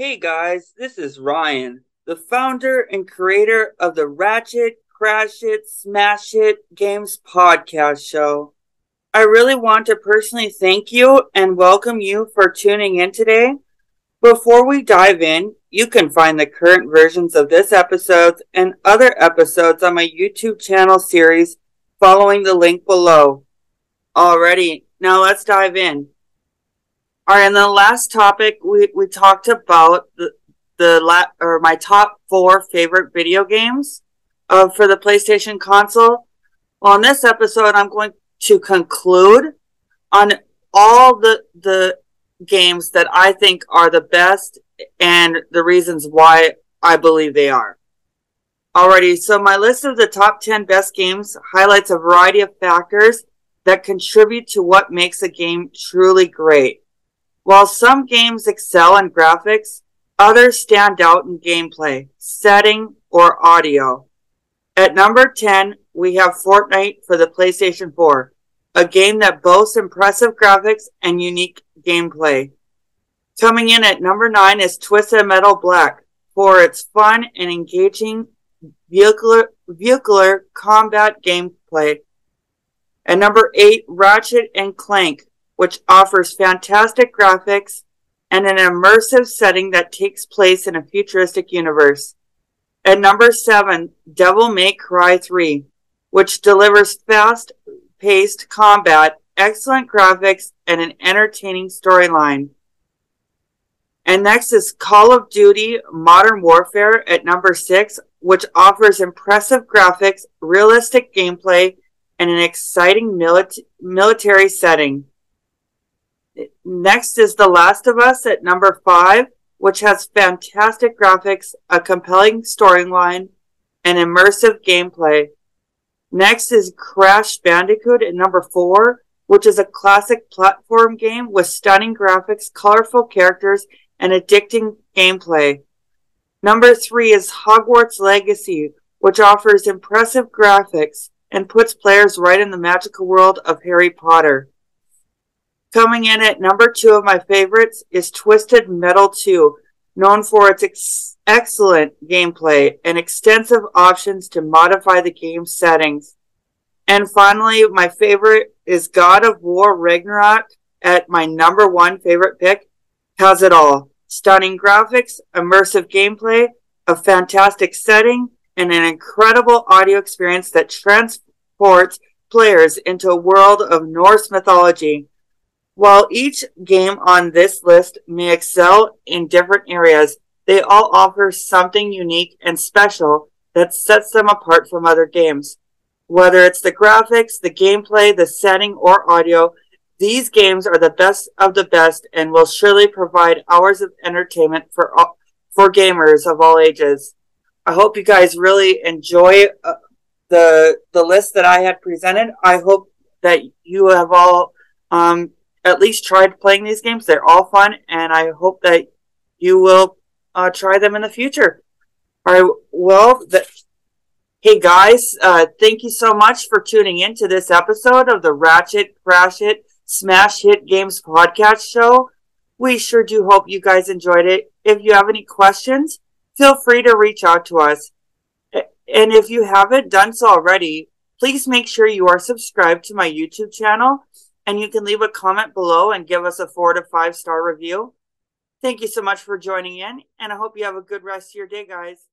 Hey guys, this is Ryan, the founder and creator of the Ratchet, Crash It, Smash It Games podcast show. I really want to personally thank you and welcome you for tuning in today. Before we dive in, you can find the current versions of this episode and other episodes on my YouTube channel series following the link below. Alrighty, now let's dive in. All right, and the last topic, we talked about my top four favorite video games for the PlayStation console. Well, on this episode, I'm going to conclude on all the games that I think are the best and the reasons why I believe they are. Alrighty, so my list of the top 10 best games highlights a variety of factors that contribute to what makes a game truly great. While some games excel in graphics, others stand out in gameplay, setting, or audio. At number 10, we have Fortnite for the PlayStation 4, a game that boasts impressive graphics and unique gameplay. Coming in at number 9 is Twisted Metal Black for its fun and engaging vehicular combat gameplay. At number 8, Ratchet & Clank, which offers fantastic graphics and an immersive setting that takes place in a futuristic universe. At number 7, Devil May Cry 3, which delivers fast-paced combat, excellent graphics, and an entertaining storyline. And next is Call of Duty Modern Warfare at number 6, which offers impressive graphics, realistic gameplay, and an exciting military setting. Next is The Last of Us at number 5, which has fantastic graphics, a compelling storyline, and immersive gameplay. Next is Crash Bandicoot at number 4, which is a classic platform game with stunning graphics, colorful characters, and addicting gameplay. Number 3 is Hogwarts Legacy, which offers impressive graphics and puts players right in the magical world of Harry Potter. Coming in at number 2 of my favorites is Twisted Metal 2, known for its excellent gameplay and extensive options to modify the game's settings. And finally, my favorite is God of War Ragnarok at my number 1 favorite pick. Has it all. Stunning graphics, immersive gameplay, a fantastic setting, and an incredible audio experience that transports players into a world of Norse mythology. While each game on this list may excel in different areas, they all offer something unique and special that sets them apart from other games. Whether it's the graphics, the gameplay, the setting, or audio, these games are the best of the best and will surely provide hours of entertainment for gamers of all ages. I hope you guys really enjoy the list that I had presented. I hope that you have all at least tried playing these games. They're all fun, and I hope that you will try them in the future. All right, well, hey guys, thank you so much for tuning in to this episode of the Ratchet, Crash It, Smash Hit Games podcast show. We sure do hope you guys enjoyed it. If you have any questions, feel free to reach out to us. And if you haven't done so already, please make sure you are subscribed to my YouTube channel. And you can leave a comment below and give us a 4 to 5 star review. Thank you so much for joining in, and I hope you have a good rest of your day, guys.